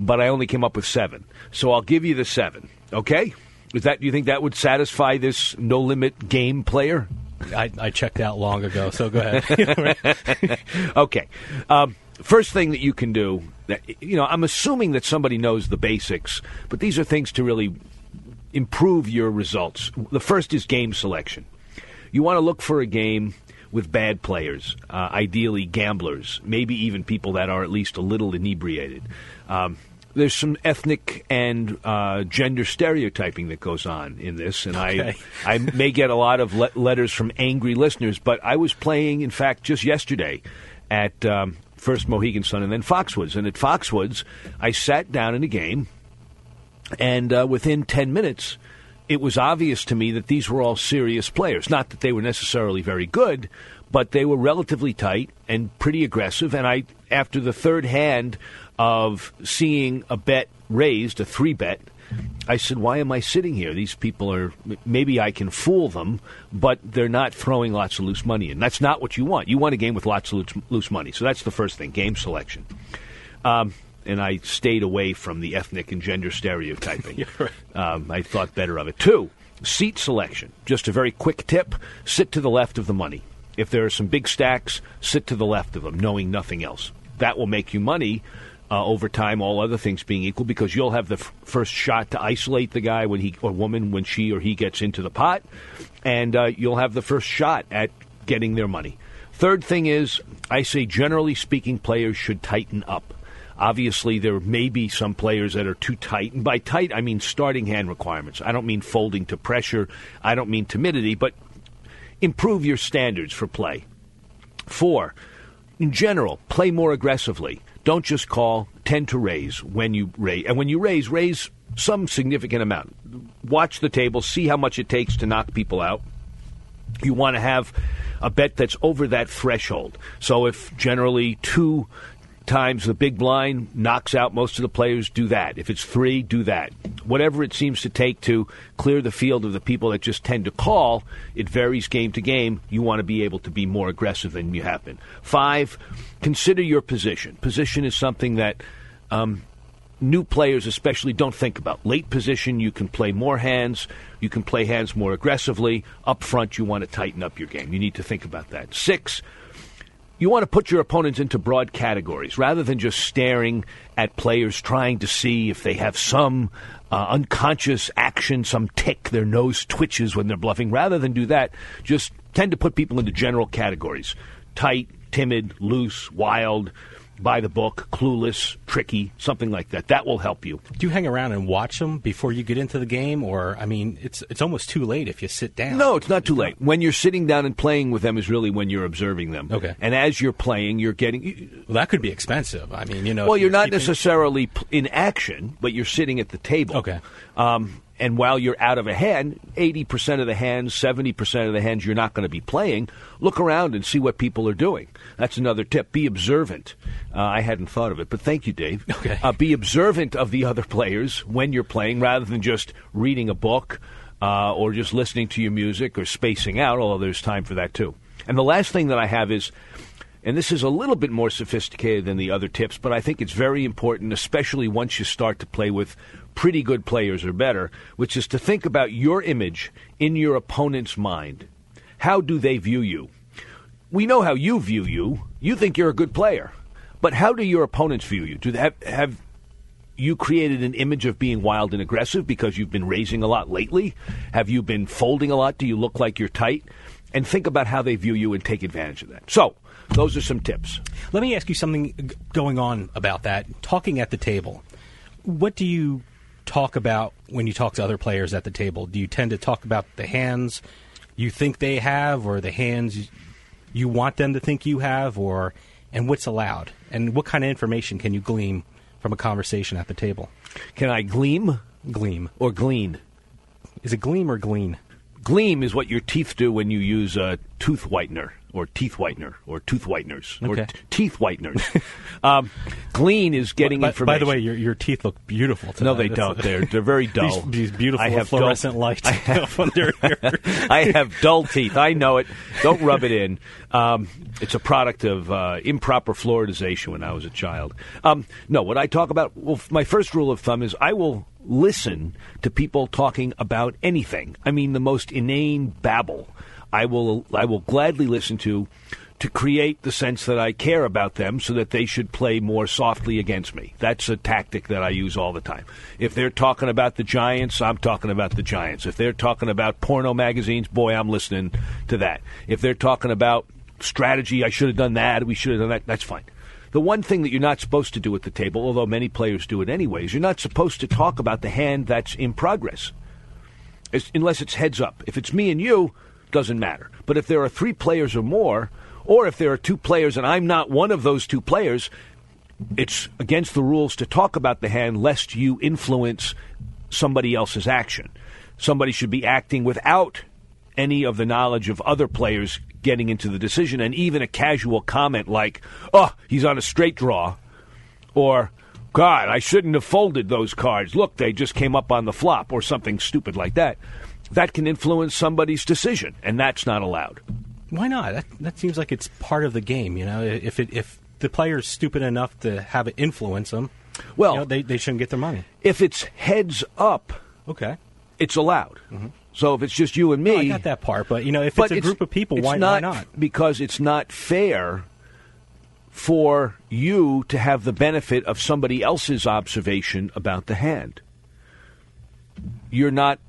But I only came up with 7. So I'll give you the 7. Okay? Do you think that would satisfy this no-limit game player? I checked out long ago, so go ahead. Okay. First thing that you can do, I'm assuming that somebody knows the basics, but these are things to really improve your results. The first is game selection. You want to look for a game with bad players, ideally gamblers, maybe even people that are at least a little inebriated. There's some ethnic and gender stereotyping that goes on in this, and okay. I may get a lot of letters from angry listeners, but I was playing, in fact, just yesterday at first Mohegan Sun and then Foxwoods. And at Foxwoods, I sat down in a game, and within 10 minutes, it was obvious to me that these were all serious players. Not that they were necessarily very good, but they were relatively tight and pretty aggressive. And I, after the third hand of seeing a bet raised, a 3-bet, I said, why am I sitting here? These people are, maybe I can fool them, but they're not throwing lots of loose money in. That's not what you want. You want a game with lots of loose money. So that's the first thing, game selection. And I stayed away from the ethnic and gender stereotyping. Right. I thought better of it. 2, seat selection. Just a very quick tip, sit to the left of the money. If there are some big stacks, sit to the left of them, knowing nothing else. That will make you money over time, all other things being equal, because you'll have the first shot to isolate the guy when he or woman when she or he gets into the pot, and you'll have the first shot at getting their money. 3rd thing is, I say generally speaking, players should tighten up. Obviously, there may be some players that are too tight. And by tight, I mean starting hand requirements. I don't mean folding to pressure. I don't mean timidity, but improve your standards for play. 4, in general, play more aggressively. Don't just call. Tend to raise when you raise. And when you raise, raise some significant amount. Watch the table. See how much it takes to knock people out. You want to have a bet that's over that threshold. So if generally 2 times the big blind knocks out most of the players, do that. If it's 3, do that. Whatever it seems to take to clear the field of the people that just tend to call, it varies game to game. You want to be able to be more aggressive than you have been. 5, consider your position. Position is something that new players especially don't think about. Late position, you can play more hands. You can play hands more aggressively. Up front, you want to tighten up your game. You need to think about that. 6, you want to put your opponents into broad categories rather than just staring at players trying to see if they have some unconscious action, some tick, their nose twitches when they're bluffing. Rather than do that, just tend to put people into general categories. Tight, timid, loose, wild, by the book, clueless, tricky, something like that. That will help you. Do you hang around and watch them before you get into the game? Or, I mean, it's almost too late if you sit down. No, it's not too late. When you're sitting down and playing with them is really when you're observing them. Okay. And as you're playing, you're getting... Well, that could be expensive. I mean, you know... Well, you're not necessarily in action, but you're sitting at the table. Okay. And while you're out of a hand, 80% of the hands, 70% of the hands you're not going to be playing, look around and see what people are doing. That's another tip. Be observant. I hadn't thought of it, but thank you, Dave. Okay. Be observant of the other players when you're playing rather than just reading a book or just listening to your music or spacing out, although there's time for that too. And the last thing that I have is, and this is a little bit more sophisticated than the other tips, but I think it's very important, especially once you start to play with pretty good players or better, which is to think about your image in your opponent's mind. How do they view you? We know how you view you. You think you're a good player. But how do your opponents view you? Do they have you created an image of being wild and aggressive because you've been raising a lot lately? Have you been folding a lot? Do you look like you're tight? And think about how they view you and take advantage of that. So, those are some tips. Let me ask you something going on about that. Talking at the table, what do you talk about when you talk to other players at the table? Do you tend to talk about the hands you think they have or the hands you want them to think you have, or and what's allowed? And what kind of information can you glean from a conversation at the table? Can I gleam? Gleam. Or glean. Is it gleam or glean? Gleam is what your teeth do when you use a tooth whitener or teeth whitener or tooth whiteners. Okay. Or teeth whiteners. Glean is getting information. By the way, your teeth look beautiful tonight. No, they don't. They're very dull. These beautiful fluorescent lights. I have dull teeth. I know it. Don't rub it in. It's a product of improper fluoridization when I was a child. No, what I talk about, well, my first rule of thumb is I will listen to people talking about anything. I mean, the most inane babble. I will gladly listen to create the sense that I care about them so that they should play more softly against me. That's a tactic that I use all the time. If they're talking about the Giants, I'm talking about the Giants. If they're talking about porno magazines, boy, I'm listening to that. If they're talking about strategy, I should have done that, we should have done that, that's fine. The one thing that you're not supposed to do at the table, although many players do it anyways, you're not supposed to talk about the hand that's in progress, unless it's heads up. If it's me and you, doesn't matter. But if there are 3 players or more, or if there are 2 players and I'm not one of those 2 players, it's against the rules to talk about the hand lest you influence somebody else's action. Somebody should be acting without any of the knowledge of other players getting into the decision, and even a casual comment like, oh, he's on a straight draw, or, God, I shouldn't have folded those cards. Look, they just came up on the flop, or something stupid like that. That can influence somebody's decision, and that's not allowed. Why not? That seems like it's part of the game, you know. If the player's stupid enough to have it influence them, well, you know, they shouldn't get their money. If it's heads up, okay, it's allowed. Mm-hmm. So if it's just you and me... No, I got that part, but you know, if it's a group of people, why not? Because it's not fair for you to have the benefit of somebody else's observation about the hand. You're not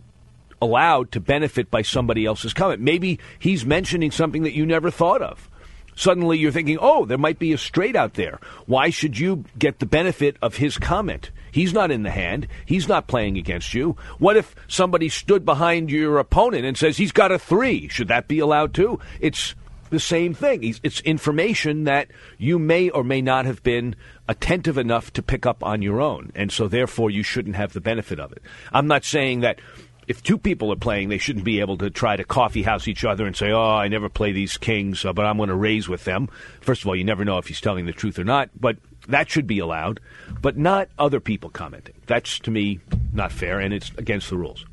allowed to benefit by somebody else's comment. Maybe he's mentioning something that you never thought of. Suddenly you're thinking, oh, there might be a straight out there. Why should you get the benefit of his comment? He's not in the hand. He's not playing against you. What if somebody stood behind your opponent and says he's got a 3? Should that be allowed too? It's the same thing. It's information that you may or may not have been attentive enough to pick up on your own, and so therefore you shouldn't have the benefit of it. I'm not saying that if two people are playing, they shouldn't be able to try to coffee house each other and say, oh, I never play these kings, but I'm going to raise with them. First of all, you never know if he's telling the truth or not, but that should be allowed, but not other people commenting. That's, to me, not fair, and it's against the rules.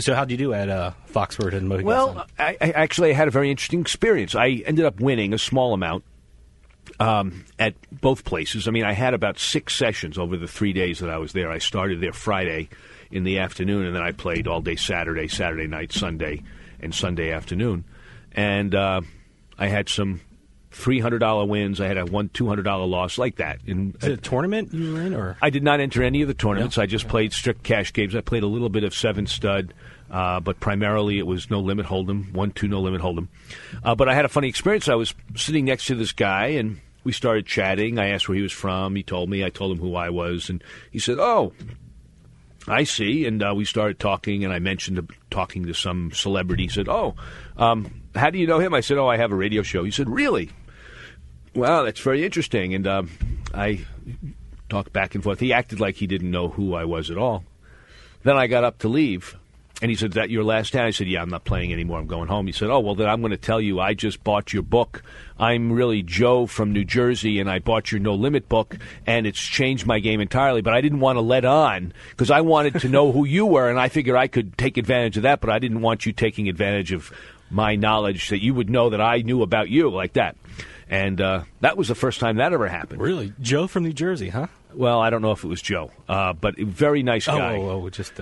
So how'd you do at Foxwoods and Mohegan Sun? Well, I actually had a very interesting experience. I ended up winning a small amount at both places. I mean, I had about 6 sessions over the 3 days that I was there. I started there Friday in the afternoon, and then I played all day Saturday, Saturday night, Sunday, and Sunday afternoon. And I had some $300 wins. I had one $200 loss, like that. Is it a tournament you were in? Or? I did not enter any of the tournaments. No? I just played strict cash games. I played a little bit of 7-stud, but primarily it was no-limit hold'em, 1-2 no-limit hold'em. But I had a funny experience. I was sitting next to this guy, and we started chatting. I asked where he was from. He told me. I told him who I was, and he said, oh, I see. And we started talking, and I mentioned talking to some celebrity. He said, oh, how do you know him? I said, oh, I have a radio show. He said, really? Well, that's very interesting. And I talked back and forth. He acted like he didn't know who I was at all. Then I got up to leave, and he said, is that your last hand? I said, yeah, I'm not playing anymore. I'm going home. He said, oh, well, then I'm going to tell you I just bought your book. I'm really Joe from New Jersey, and I bought your No Limit book, and it's changed my game entirely. But I didn't want to let on because I wanted to know who you were, and I figured I could take advantage of that, but I didn't want you taking advantage of my knowledge that you would know that I knew about you like that. And that was the first time that ever happened. Really? Joe from New Jersey, huh? Well, I don't know if it was Joe, but a very nice guy.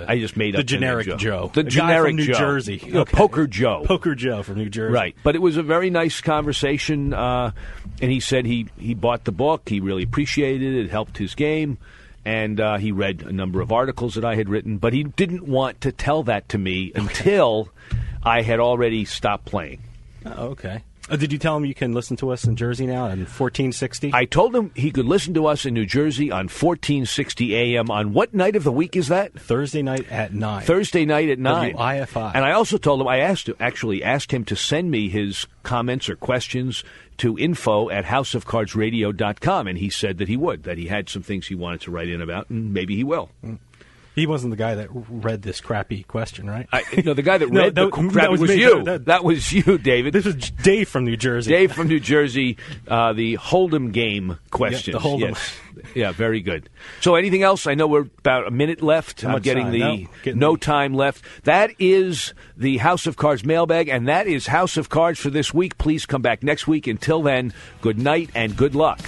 I just made up the generic Joe. The generic guy from New Jersey. Okay. You know, Poker Joe. Poker Joe from New Jersey. Right. But it was a very nice conversation, and he said he bought the book. He really appreciated it. It helped his game. And he read a number of articles that I had written, but he didn't want to tell that to me until I had already stopped playing. Oh, okay. Did you tell him you can listen to us in Jersey now on 1460? I told him he could listen to us in New Jersey on 1460 AM. On what night of the week is that? Thursday night at 9. Thursday night at 9. WIFI. And I also told him, I asked him to send me his comments or questions to info at houseofcardsradio.com, and he said that he would, that he had some things he wanted to write in about, and maybe he will. Mm. He wasn't the guy that read this crappy question, right? No, the guy that read that was you. That was you, David. This was Dave from New Jersey. Dave from New Jersey, the Hold'em game questions. Yeah, the Hold'em. Yes. Yeah, very good. So anything else? I know we're about a minute left. How I'm getting the no time left. That is the House of Cards mailbag, and that is House of Cards for this week. Please come back next week. Until then, good night and good luck.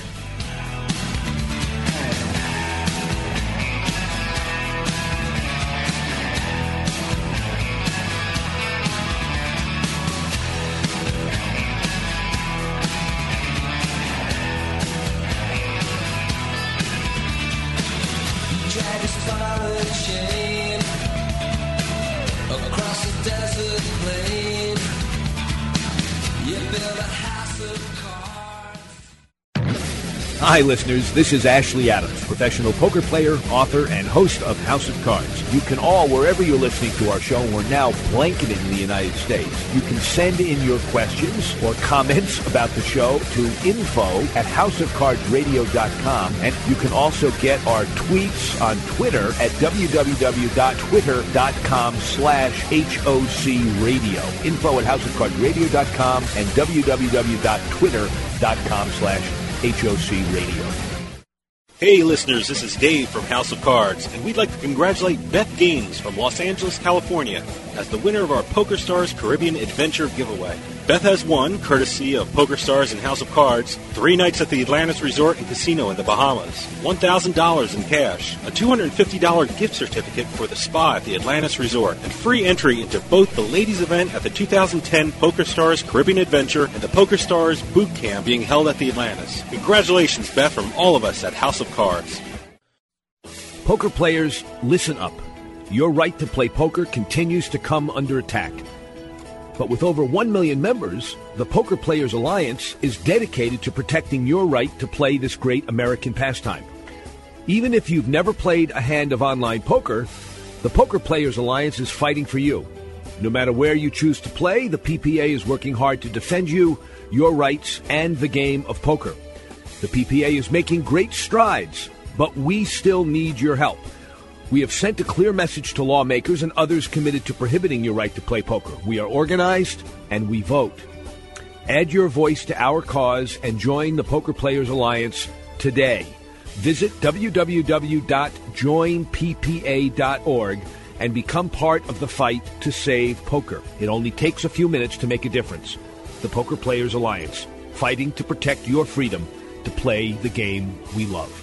Hi, listeners. This is Ashley Adams, professional poker player, author, and host of House of Cards. You can all, wherever you're listening to our show, we're now blanketing the United States. You can send in your questions or comments about the show to info at houseofcardsradio.com. And you can also get our tweets on Twitter at www.twitter.com/HOC radio. Info at houseofcardsradio.com and www.twitter.com/HOC Radio. Hey listeners, this is Dave from House of Cards, and we'd like to congratulate Beth Gaines from Los Angeles, California, as the winner of our PokerStars Caribbean Adventure giveaway. Beth has won, courtesy of PokerStars and House of Cards, 3 nights at the Atlantis Resort and Casino in the Bahamas, $1,000 in cash, a $250 gift certificate for the spa at the Atlantis Resort, and free entry into both the ladies' event at the 2010 PokerStars Caribbean Adventure and the PokerStars Boot Camp being held at the Atlantis. Congratulations, Beth, from all of us at House of Cards. Poker players, listen up. Your right to play poker continues to come under attack. But with over 1 million members, the Poker Players Alliance is dedicated to protecting your right to play this great American pastime. Even if you've never played a hand of online poker, the Poker Players Alliance is fighting for you. No matter where you choose to play, the PPA is working hard to defend you, your rights, and the game of poker. The PPA is making great strides, but we still need your help. We have sent a clear message to lawmakers and others committed to prohibiting your right to play poker. We are organized, and we vote. Add your voice to our cause and join the Poker Players Alliance today. Visit www.joinppa.org and become part of the fight to save poker. It only takes a few minutes to make a difference. The Poker Players Alliance, fighting to protect your freedom to play the game we love.